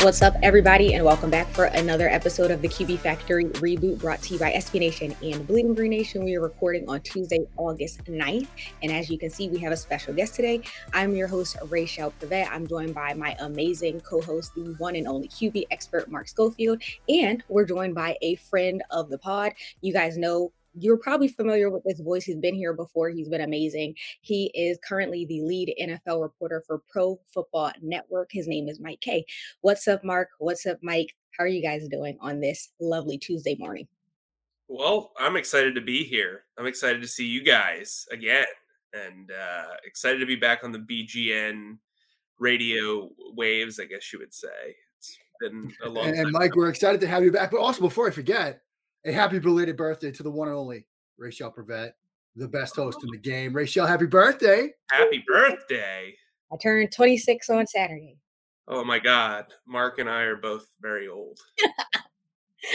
What's up, everybody, and welcome back for another episode of the QB Factory Reboot, brought to you by SB Nation and Bleeding Green Nation. We are recording on Tuesday, August 9th, and as you can see, we have a special guest today. I'm your host, Rachel Prevet. I'm joined by my amazing co-host, the one and only QB expert, Mark Schofield, and we're joined by a friend of the pod. You guys know, you're probably familiar with this voice. He's been here before. He's been amazing. He is currently the lead NFL reporter for Pro Football Network. His name is Mike K. What's up, Mark? What's up, Mike? How are you guys doing on this lovely Tuesday morning? Well, I'm excited to be here. I'm excited to see you guys again, and excited to be back on the BGN radio waves, I guess you would say. It's been a long time. And Mike, we're excited to have you back. But also, before I forget, a happy belated birthday to the one and only Rachel Prevet, the best host in the game. Rachel, happy birthday. Happy birthday. I turned 26 on Saturday. Oh, my God. Mark and I are both very old.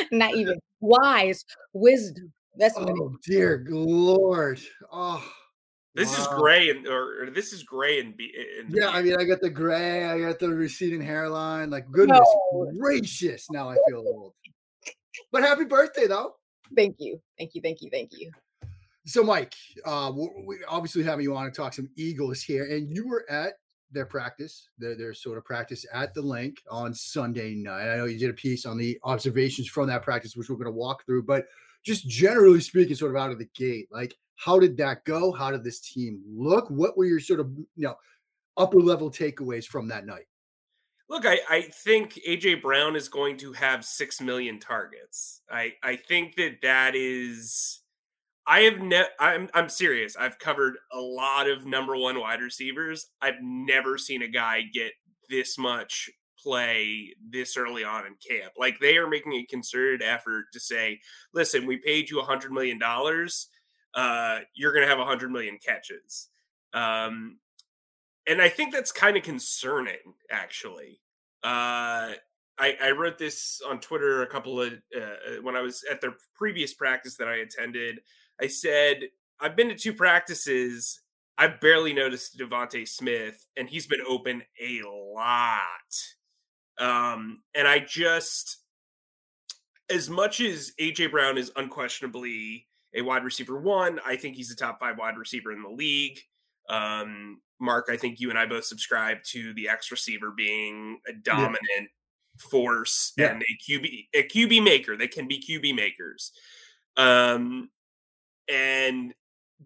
Not even. Wise. Wisdom. That's what it is. Dear Lord. Oh, this is gray. This is gray. I mean, I got the gray. I got the receding hairline. Like, goodness gracious. Now I feel old. But happy birthday, though. Thank you. Thank you. Thank you. Thank you. So, Mike, we obviously having you on to talk some Eagles here. And you were at their practice, their sort of practice at the link on Sunday night. I know you did a piece on the observations from that practice, which we're going to walk through. But just generally speaking, sort of out of the gate, like, how did that go? How did this team look? What were your sort of, you know, upper level takeaways from that night? Look, I think A.J. Brown is going to have 6 million targets. I think that is – I'm serious. I've covered a lot of number one wide receivers. I've never seen a guy get this much play this early on in camp. Like, they are making a concerted effort to say, listen, we paid you $100 million. You're going to have 100 million catches. And I think that's kind of concerning, actually. I wrote this on Twitter a couple of when I was at their previous practice that I attended. I said, I've been to two practices. I've barely noticed DeVonta Smith, and he's been open a lot. And I just, as much as A.J. Brown is unquestionably a wide receiver one, I think he's a top 5 wide receiver in the league. Mark, I think you and I both subscribe to the X receiver being a dominant force and a QB maker. They can be QB makers. But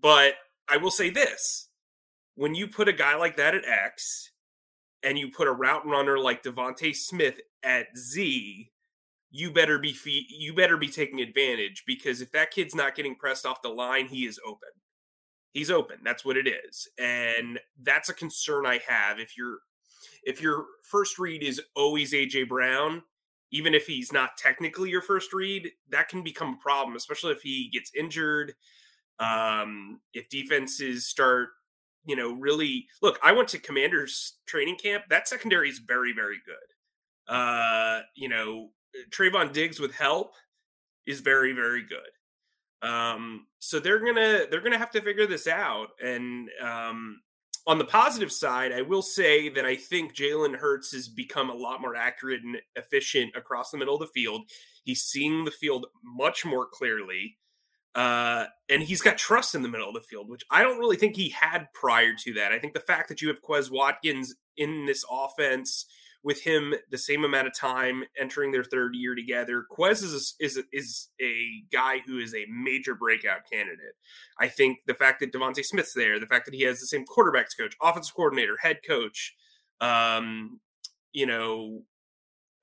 I will say this, when you put a guy like that at X and you put a route runner like DeVonta Smith at Z, you better be taking advantage, because if that kid's not getting pressed off the line, he is open. He's open. That's what it is. And that's a concern I have. If your first read is always AJ Brown, even if he's not technically your first read, that can become a problem, especially if he gets injured. If defenses start, really look, I went to Commanders training camp. That secondary is very, very good. Trayvon Diggs with help is very, very good. So they're gonna have to figure this out. And on the positive side, I will say that I think Jalen Hurts has become a lot more accurate and efficient across the middle of the field. He's seeing the field much more clearly, and he's got trust in the middle of the field, which I don't really think he had prior to that. I think the fact that you have Quez Watkins in this offense with him the same amount of time entering their third year together. Quez is a guy who is a major breakout candidate. I think the fact that DeVonta Smith's there, the fact that he has the same quarterbacks coach, offensive coordinator, head coach,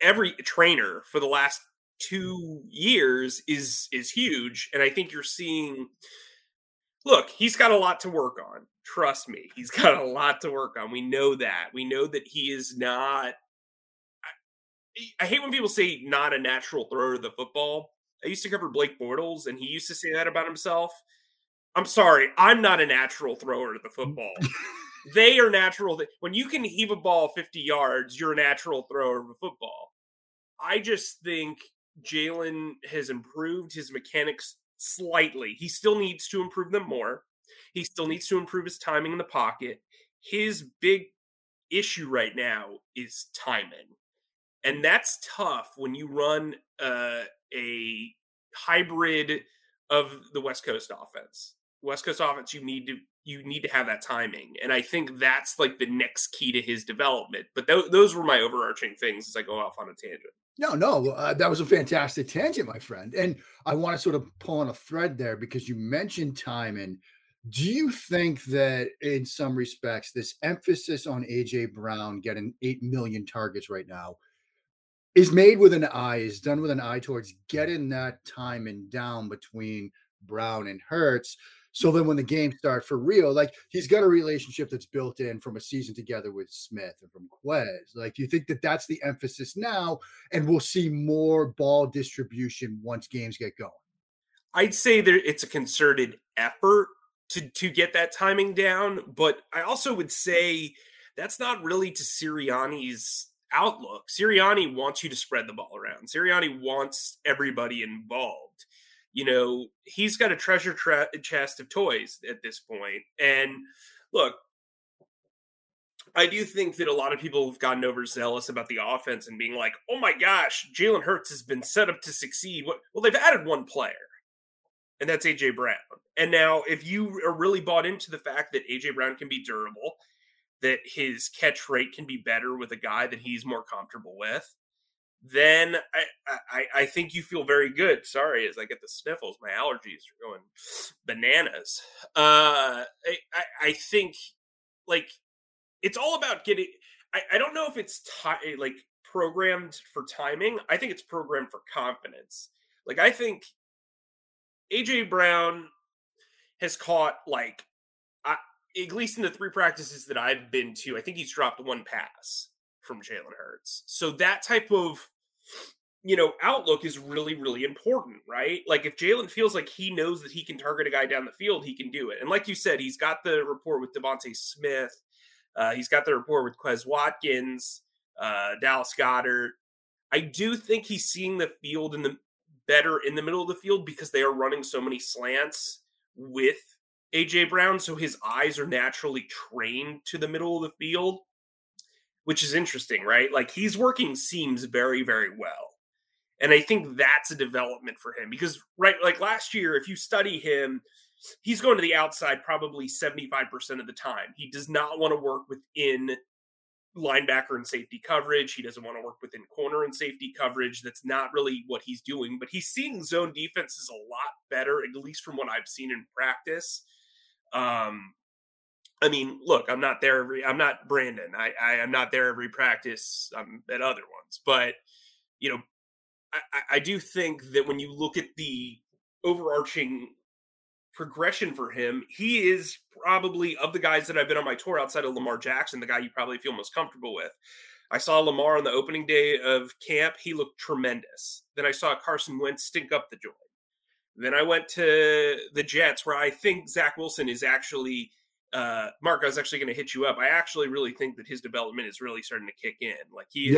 every trainer for the last 2 years is huge. And I think you're seeing, look, he's got a lot to work on. Trust me, he's got a lot to work on. We know that. We know that he is not, I hate when people say not a natural thrower of the football. I used to cover Blake Bortles, and he used to say that about himself. I'm sorry, I'm not a natural thrower of the football. They are natural. When you can heave a ball 50 yards, you're a natural thrower of a football. I just think Jalen has improved his mechanics slightly. He still needs to improve them more. He still needs to improve his timing in the pocket. His big issue right now is timing. And that's tough when you run a hybrid of the West Coast offense. West Coast offense, you need to have that timing. And I think that's like the next key to his development. But those were my overarching things as I go off on a tangent. No, that was a fantastic tangent, my friend. And I want to sort of pull on a thread there because you mentioned timing. Do you think that in some respects, this emphasis on A.J. Brown getting 8 million targets right now is done with an eye towards getting that timing down between Brown and Hurts? So then when the game starts for real, like he's got a relationship that's built in from a season together with Smith and from Quez. Like, do you think that that's the emphasis now and we'll see more ball distribution once games get going? I'd say that it's a concerted effort to get that timing down. But I also would say that's not really to Sirianni's outlook. Sirianni wants you to spread the ball around. Sirianni wants everybody involved. You know, he's got a treasure chest of toys at this point. And look, I do think that a lot of people have gotten overzealous about the offense and being like, oh my gosh, Jalen Hurts has been set up to succeed. Well, they've added one player, and that's A.J. Brown. And now if you are really bought into the fact that A.J. Brown can be durable, that his catch rate can be better with a guy that he's more comfortable with, then I think you feel very good. Sorry, as I get the sniffles, my allergies are going bananas. I think, like, it's all about getting – I don't know if it's, programmed for timing. I think it's programmed for confidence. Like, I think A.J. Brown has caught, like, at least in the 3 practices that I've been to, I think he's dropped one pass from Jalen Hurts. So that type of, you know, outlook is really, really important, right? Like if Jalen feels like he knows that he can target a guy down the field, he can do it. And like you said, he's got the rapport with DeVonta Smith. He's got the rapport with Quez Watkins, Dallas Goedert. I do think he's seeing the field better in the middle of the field because they are running so many slants with A.J. Brown. So his eyes are naturally trained to the middle of the field, which is interesting, right? Like he's working seams very, very well. And I think that's a development for him because, right, like last year, if you study him, he's going to the outside probably 75% of the time. He does not want to work within linebacker and safety coverage. He doesn't want to work within corner and safety coverage. That's not really what he's doing, but he's seeing zone defenses a lot better, at least from what I've seen in practice. I mean, look, I'm not Brandon. I am not there every practice. I'm at other ones. But, you know, I do think that when you look at the overarching progression for him, he is probably, of the guys that I've been on my tour outside of Lamar Jackson, the guy you probably feel most comfortable with. I saw Lamar on the opening day of camp. He looked tremendous. Then I saw Carson Wentz stink up the joint. Then I went to the Jets, where I think Zach Wilson is actually... Mark, I was actually going to hit you up. I actually really think that his development is really starting to kick in. Like he's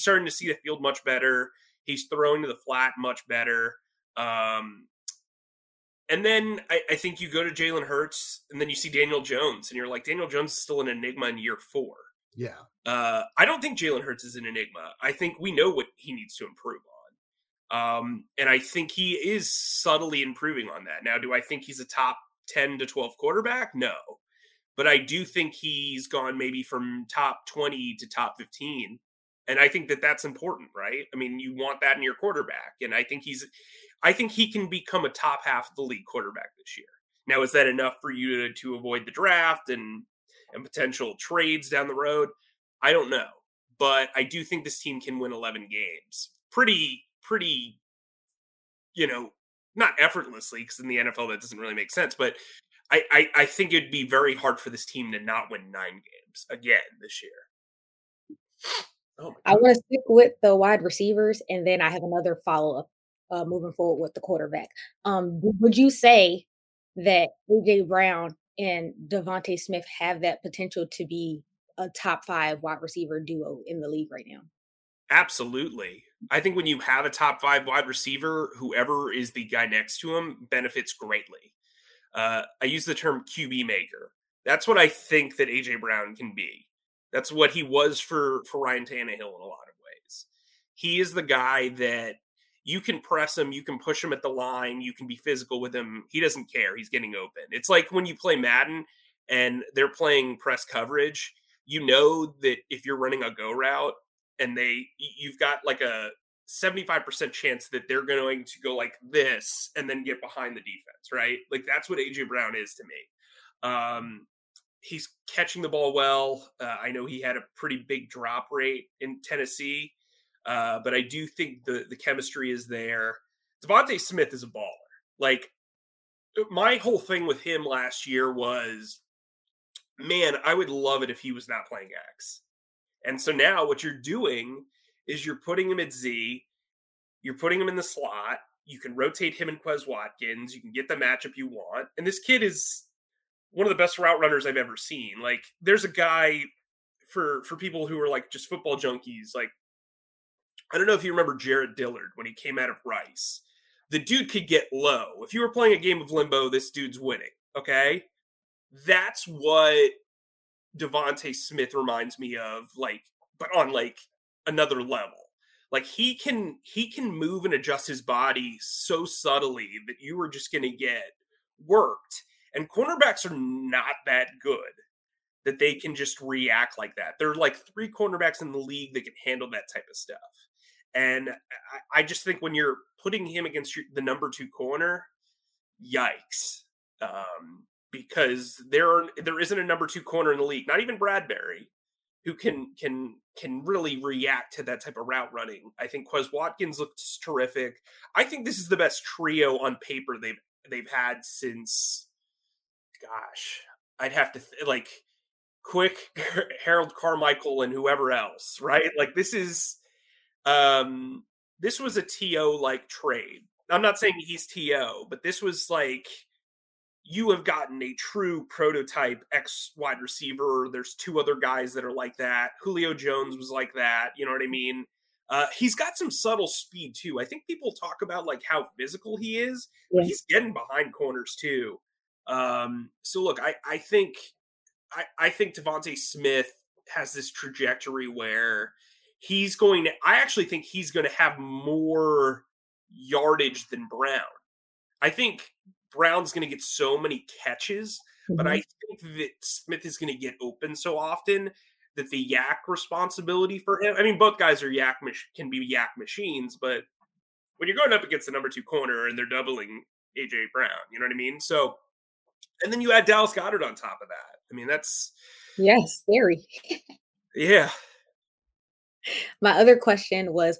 starting to see the field much better. He's throwing to the flat much better. And then I think you go to Jalen Hurts and then you see Daniel Jones and you're like, Daniel Jones is still an enigma in year 4. Yeah. I don't think Jalen Hurts is an enigma. I think we know what he needs to improve on. And I think he is subtly improving on that. Now, do I think he's a top 10 to 12 quarterback? No. But I do think he's gone maybe from top 20 to top 15. And I think that that's important, right? I mean, you want that in your quarterback. And I think he can become a top half of the league quarterback this year. Now, is that enough for you to avoid the draft and potential trades down the road? I don't know. But I do think this team can win 11 games. Pretty pretty, you know, not effortlessly, because in the NFL that doesn't really make sense, but I think it'd be very hard for this team to not win 9 games again this year. Oh, I want to stick with the wide receivers, and then I have another follow-up moving forward with the quarterback. Would you say that A.J. Brown and DeVonta Smith have that potential to be a top 5 wide receiver duo in the league right now? Absolutely. I think when you have a top 5 wide receiver, whoever is the guy next to him benefits greatly. I use the term QB maker. That's what I think that A.J. Brown can be. That's what he was for Ryan Tannehill in a lot of ways. He is the guy that you can press him, you can push him at the line, you can be physical with him. He doesn't care. He's getting open. It's like when you play Madden and they're playing press coverage, you know that if you're running a go route and you've got like a 75% chance that they're going to go like this and then get behind the defense, right? Like that's what A.J. Brown is to me. He's catching the ball well. I know he had a pretty big drop rate in Tennessee, but I do think the chemistry is there. DeVonta Smith is a baller. Like my whole thing with him last year was, man, I would love it if he was not playing X. And so now what you're doing is you're putting him at Z, you're putting him in the slot, you can rotate him and Quez Watkins, you can get the matchup you want. And this kid is one of the best route runners I've ever seen. Like there's a guy for people who are like just football junkies. Like, I don't know if you remember Jared Dillard when he came out of Rice, the dude could get low. If you were playing a game of limbo, this dude's winning. Okay. That's what DeVonta Smith reminds me of, like, but on like another level. Like he can move and adjust his body so subtly that you are just going to get worked. And cornerbacks are not that good that they can just react like that. There are like 3 cornerbacks in the league that can handle that type of stuff. And I just think when you're putting him against the number 2 corner, yikes. Because there isn't a number 2 corner in the league, not even Bradbury, who can really react to that type of route running. I think Quez Watkins looks terrific. I think this is the best trio on paper they've had since... gosh, I'd have to Harold Carmichael and whoever else, right? Like this is, this was a TO like trade. I'm not saying he's TO, but this was like, you have gotten a true prototype X wide receiver. There's 2 other guys that are like that. Julio Jones was like that. You know what I mean? He's got some subtle speed too. I think people talk about like how physical he is, but he's getting behind corners too. So look, I think DeVonta Smith has this trajectory where I actually think he's going to have more yardage than Brown. I think Brown's going to get so many catches, but I think that Smith is going to get open so often that the yak responsibility for him, I mean, both guys are can be yak machines, but when you're going up against the number 2 corner and they're doubling A.J. Brown, you know what I mean? So, and then you add Dallas Goedert on top of that. I mean, that's... yes, scary. Yeah. My other question was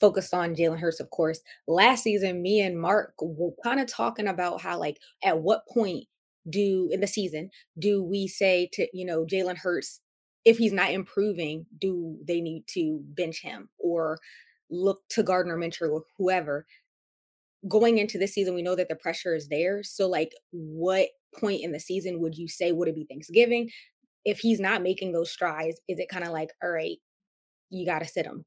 focused on Jalen Hurts, of course. Last season, me and Mark were kind of talking about how, like, at what point in the season do we say to, you know, Jalen Hurts, if he's not improving, do they need to bench him or look to Gardner Minshew or whoever? Going into this season, we know that the pressure is there. So, like, what point in the season would you say, would it be Thanksgiving? If he's not making those strides, is it kind of like, all right, you got to sit him?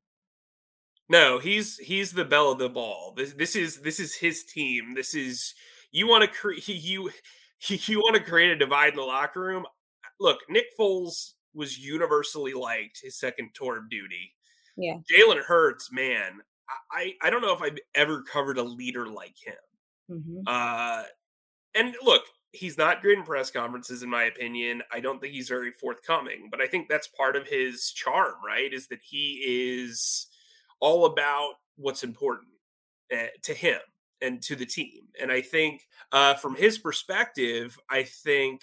No, he's the belle of the ball. This is his team. This is, you want to create a divide in the locker room. Look, Nick Foles was universally liked his second tour of duty. Yeah. Jalen Hurts, man. I don't know if I've ever covered a leader like him. Mm-hmm. And look, he's not great in press conferences, in my opinion. I don't think he's very forthcoming, but I think that's part of his charm, right? Is that he is all about what's important to him and to the team. And I think from his perspective, I think,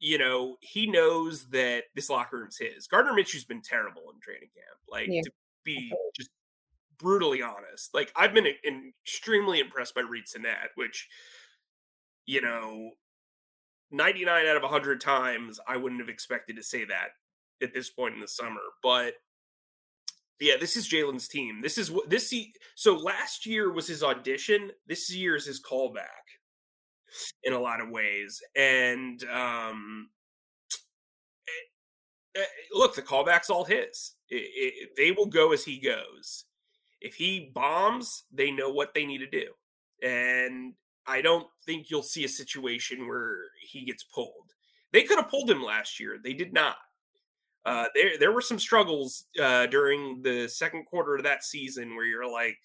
you know, he knows that this locker room's his. Gardner Minshew's been terrible in training camp. Like, to be just brutally honest, like I've been extremely impressed by Reid Sinnett, which, you know, 99 out of 100 times I wouldn't have expected to say that at this point in the summer. But yeah, this is Jalen's team. This is what this. So last year was his audition. This year is his callback in a lot of ways. And look, the callback's all his. They will go as he goes. If he bombs, they know what they need to do. And I don't think you'll see a situation where he gets pulled. They could have pulled him last year. They did not. There were some struggles during the second quarter of that season where you're like,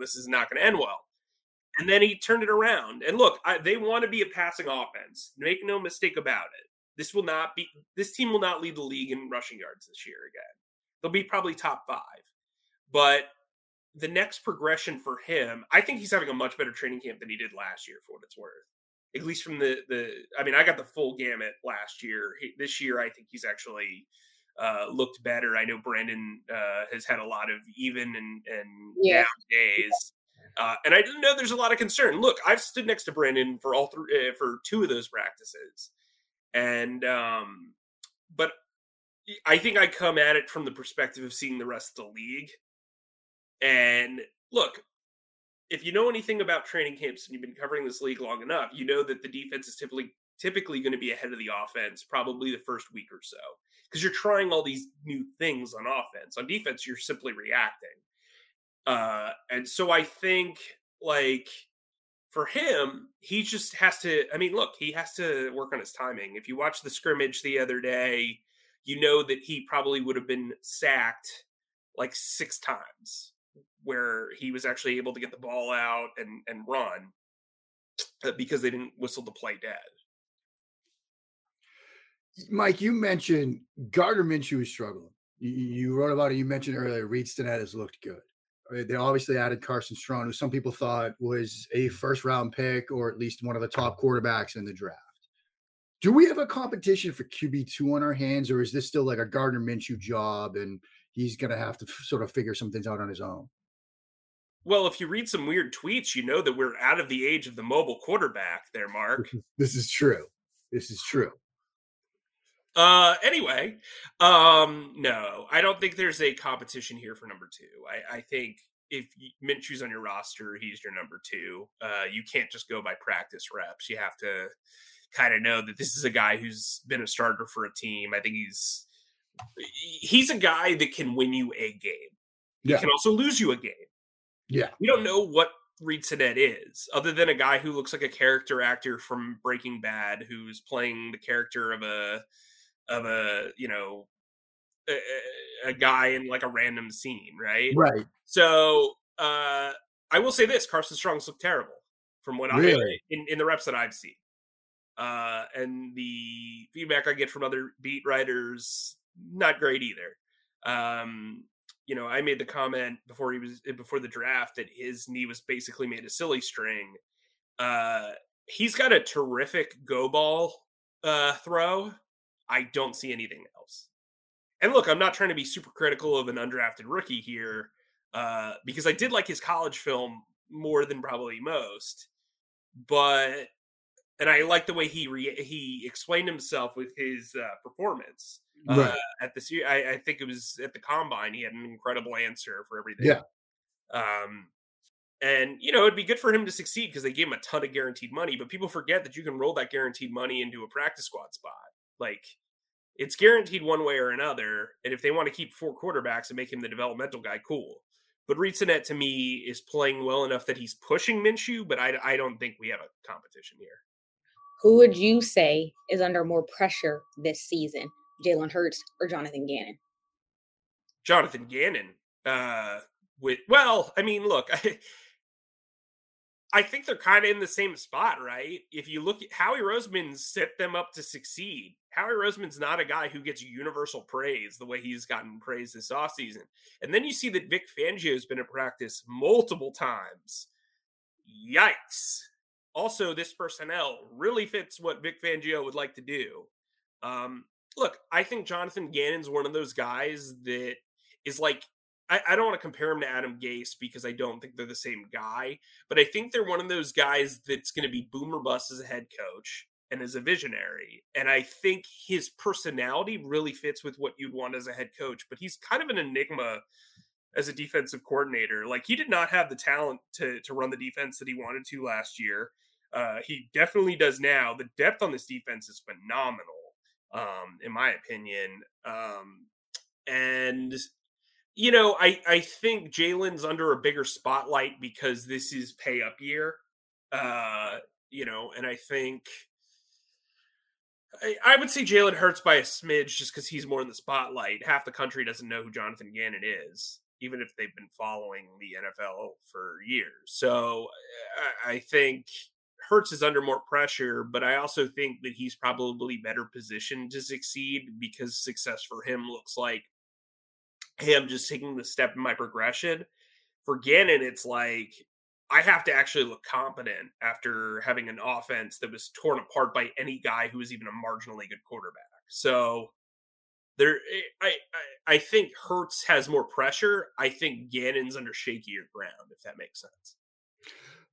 this is not going to end well. And then he turned it around. And look, they want to be a passing offense. Make no mistake about it. This team will not lead the league in rushing yards this year again. They'll be probably top 5. But the next progression for him, I think he's having a much better training camp than he did last year, for what it's worth. At least from I got the full gamut last year. This year, I think he's actually looked better. I know Brandon has had a lot of even and down days. And I know there's a lot of concern. Look, I've stood next to Brandon for for 2 of those practices. And, but I think I come at it from the perspective of seeing the rest of the league. And look, if you know anything about training camps and you've been covering this league long enough, you know that the defense is typically going to be ahead of the offense probably the first week or so, because you're trying all these new things on offense. On defense, you're simply reacting. And so I think, like, for him, he just has to, I mean, look, he has to work on his timing. If you watch the scrimmage the other day, you know that he probably would have been sacked like 6 times where he was actually able to get the ball out and run because they didn't whistle the play dead. Mike, you mentioned Gardner Minshew is struggling. You wrote about it. You mentioned earlier, Reid Sinnett has looked good. They obviously added Carson Strong, who some people thought was a first-round pick or at least one of the top quarterbacks in the draft. Do we have a competition for QB2 on our hands, or is this still like a Gardner Minshew job and he's going to have to sort of figure some things out on his own? Well, if you read some weird tweets, you know that we're out of the age of the mobile quarterback there, Mark. This is true. This is true. Anyway, no, I don't think there's a competition here for number 2. I think if Minshew's on your roster, he's your number 2. You can't just go by practice reps. You have to kind of know that this is a guy who's been a starter for a team. I think he's a guy that can win you a game. He can also lose you a game. Yeah. We don't know what Reid Sinnett is, other than a guy who looks like a character actor from Breaking Bad, who's playing the character of a guy in like a random scene, right? Right. So I will say this: Carson Strong's looked terrible from what in the reps that I've seen, and the feedback I get from other beat writers, not great either. You know, I made the comment before the draft that his knee was basically made a silly string. He's got a terrific go ball throw. I don't see anything else. And look, I'm not trying to be super critical of an undrafted rookie here because I did like his college film more than probably most. But, and I like the way he explained himself with his performance. Right. At this year, I think it was at the combine, he had an incredible answer for everything. Yeah. And you know, it'd be good for him to succeed because they gave him a ton of guaranteed money, but people forget that you can roll that guaranteed money into a practice squad spot. Like, it's guaranteed one way or another. And if they want to keep 4 quarterbacks and make him the developmental guy, cool. But Reid Sinnett, to me, is playing well enough that he's pushing Minshew, but I don't think we have a competition here. Who would you say is under more pressure this season? Jalen Hurts or Jonathan Gannon? Jonathan Gannon. I mean, look, I think they're kind of in the same spot, right? If you look at Howie Roseman, set them up to succeed. Howie Roseman's not a guy who gets universal praise the way he's gotten praise this offseason. And then you see that Vic Fangio's been in practice multiple times. Yikes. Also, this personnel really fits what Vic Fangio would like to do. Look, I think Jonathan Gannon's one of those guys that is like, I don't want to compare him to Adam Gase because I don't think they're the same guy, but I think they're one of those guys that's going to be boom or bust as a head coach and as a visionary. And I think his personality really fits with what you'd want as a head coach, but he's kind of an enigma as a defensive coordinator. Like, he did not have the talent to run the defense that he wanted to last year. He definitely does now. The depth on this defense is phenomenal, in my opinion. And, you know, I think Jalen's under a bigger spotlight because this is pay up year, you know, and I think I would say Jalen Hurts by a smidge just because he's more in the spotlight. Half the country doesn't know who Jonathan Gannon is, even if they've been following the NFL for years. So I think Hurts is under more pressure, but I also think that he's probably better positioned to succeed because success for him looks like, hey, I'm just taking the step in my progression. For Gannon, it's like, I have to actually look competent after having an offense that was torn apart by any guy who was even a marginally good quarterback. So there, I think Hurts has more pressure. I think Gannon's under shakier ground, if that makes sense.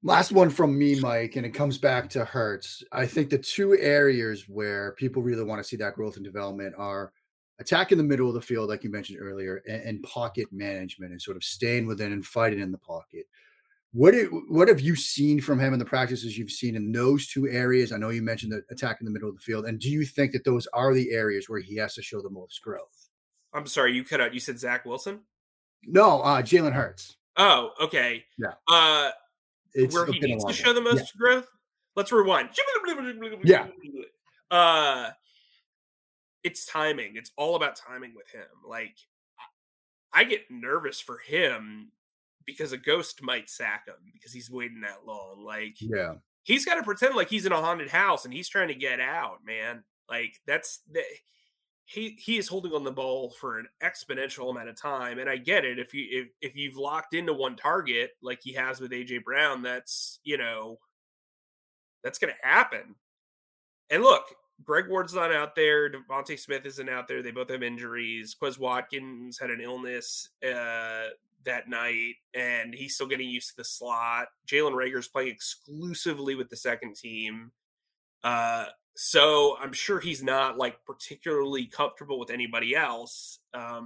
Last one from me, Mike, and it comes back to Hurts. I think the two areas where people really want to see that growth and development are attack in the middle of the field, like you mentioned earlier, and pocket management and sort of staying within and fighting in the pocket. What have you seen from him in the practices you've seen in those two areas? I know you mentioned the attack in the middle of the field. And do you think that those are the areas where he has to show the most growth? I'm sorry, you cut out. You said Zach Wilson? No, Jalen Hurts. Oh, okay. Yeah. Where he needs to show the most growth? Let's rewind. Yeah. It's timing. It's all about timing with him. Like, I get nervous for him because a ghost might sack him because he's waiting that long. Like, yeah, he's got to pretend like he's in a haunted house and he's trying to get out, man. Like, he is holding on the ball for an exponential amount of time. And I get it. If you've locked into one target, like he has with A.J. Brown, that's going to happen. And look, Greg Ward's not out there. DeVonta Smith isn't out there. They both have injuries. Quez Watkins had an illness, that night, and he's still getting used to the slot. Jalen Reagor's playing exclusively with the second team. So I'm sure he's not like particularly comfortable with anybody else. I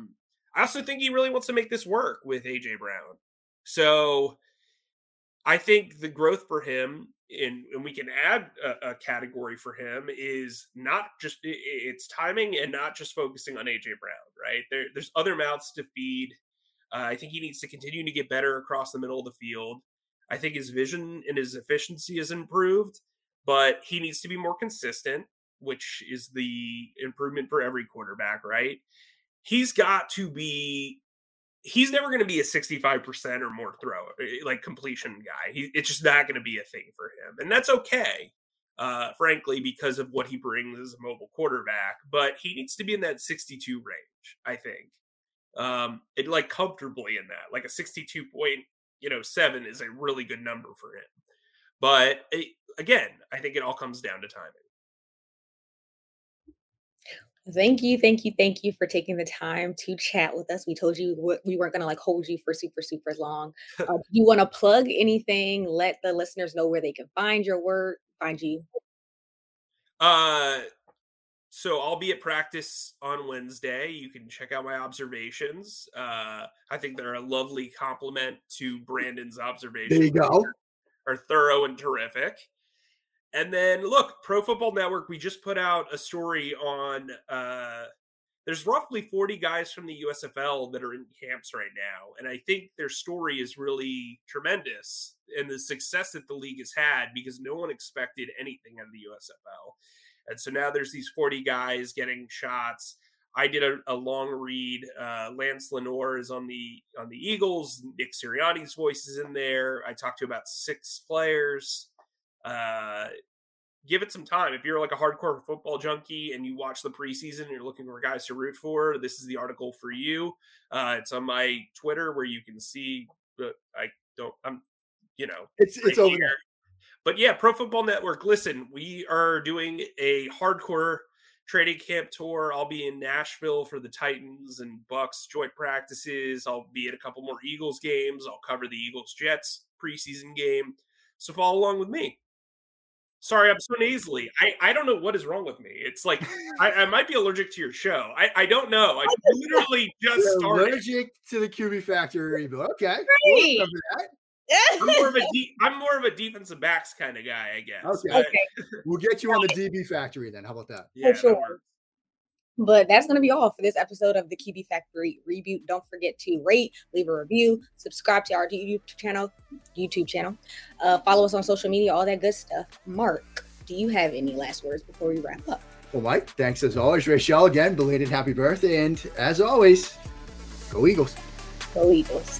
also think he really wants to make this work with AJ Brown. So I think the growth for him, and we can add a category for him, is not just it's timing and not just focusing on AJ Brown, right? There's other mouths to feed. I think he needs to continue to get better across the middle of the field. I think his vision and his efficiency is improved, but he needs to be more consistent, which is the improvement for every quarterback, right? He's never going to be a 65% or more thrower, like completion guy. It's just not going to be a thing for him. And that's okay, frankly, because of what he brings as a mobile quarterback. But he needs to be in that 62 range, I think. It like comfortably in that, like a 62.7 is a really good number for him. But again, I think it all comes down to timing. Thank you for taking the time to chat with us. We told you we weren't going to hold you for super, super long. Do you want to plug anything? Let the listeners know where they can find your work, find you. So I'll be at practice on Wednesday. You can check out my observations. I think they're a lovely compliment to Brandon's observations. There you go. Are thorough and terrific. And then look, Pro Football Network, we just put out a story on, there's roughly 40 guys from the USFL that are in camps right now. And I think their story is really tremendous and the success that the league has had because no one expected anything out of the USFL. And so now there's these 40 guys getting shots. I did a long read. Lance Lenore is on the Eagles. Nick Sirianni's voice is in there. I talked to about 6 players. Give it some time. If you're like a hardcore football junkie and you watch the preseason and you're looking for guys to root for, this is the article for you. It's on my Twitter where you can see. It's over there. But yeah, Pro Football Network, listen, we are doing a hardcore training camp tour. I'll be in Nashville for the Titans and Bucks joint practices. I'll be at a couple more Eagles games. I'll cover the Eagles-Jets preseason game. So follow along with me. Sorry, I'm so nasally. I don't know what is wrong with me. It's like I might be allergic to your show. I don't know. I literally just started. Allergic to the QB Factory Reboot. Okay. Hey. I'm more of a defensive backs kind of guy, I guess. Okay. We'll get you on the DB Factory then. How about that? Yeah, for sure. But that's going to be all for this episode of the QB Factory Reboot. Don't forget to rate, leave a review, subscribe to our YouTube channel. Follow us on social media, all that good stuff. Mark, do you have any last words before we wrap up? Well, Mike, thanks as always. Rachel, again, belated happy birthday. And as always, go Eagles. Go Eagles.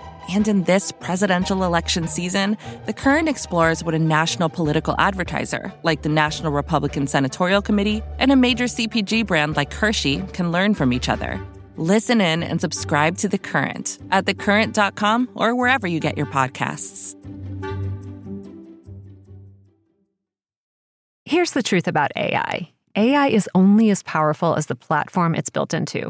And in this presidential election season, The Current explores what a national political advertiser, like the National Republican Senatorial Committee, and a major CPG brand like Hershey can learn from each other. Listen in and subscribe to The Current at thecurrent.com or wherever you get your podcasts. Here's the truth about AI. AI is only as powerful as the platform it's built into.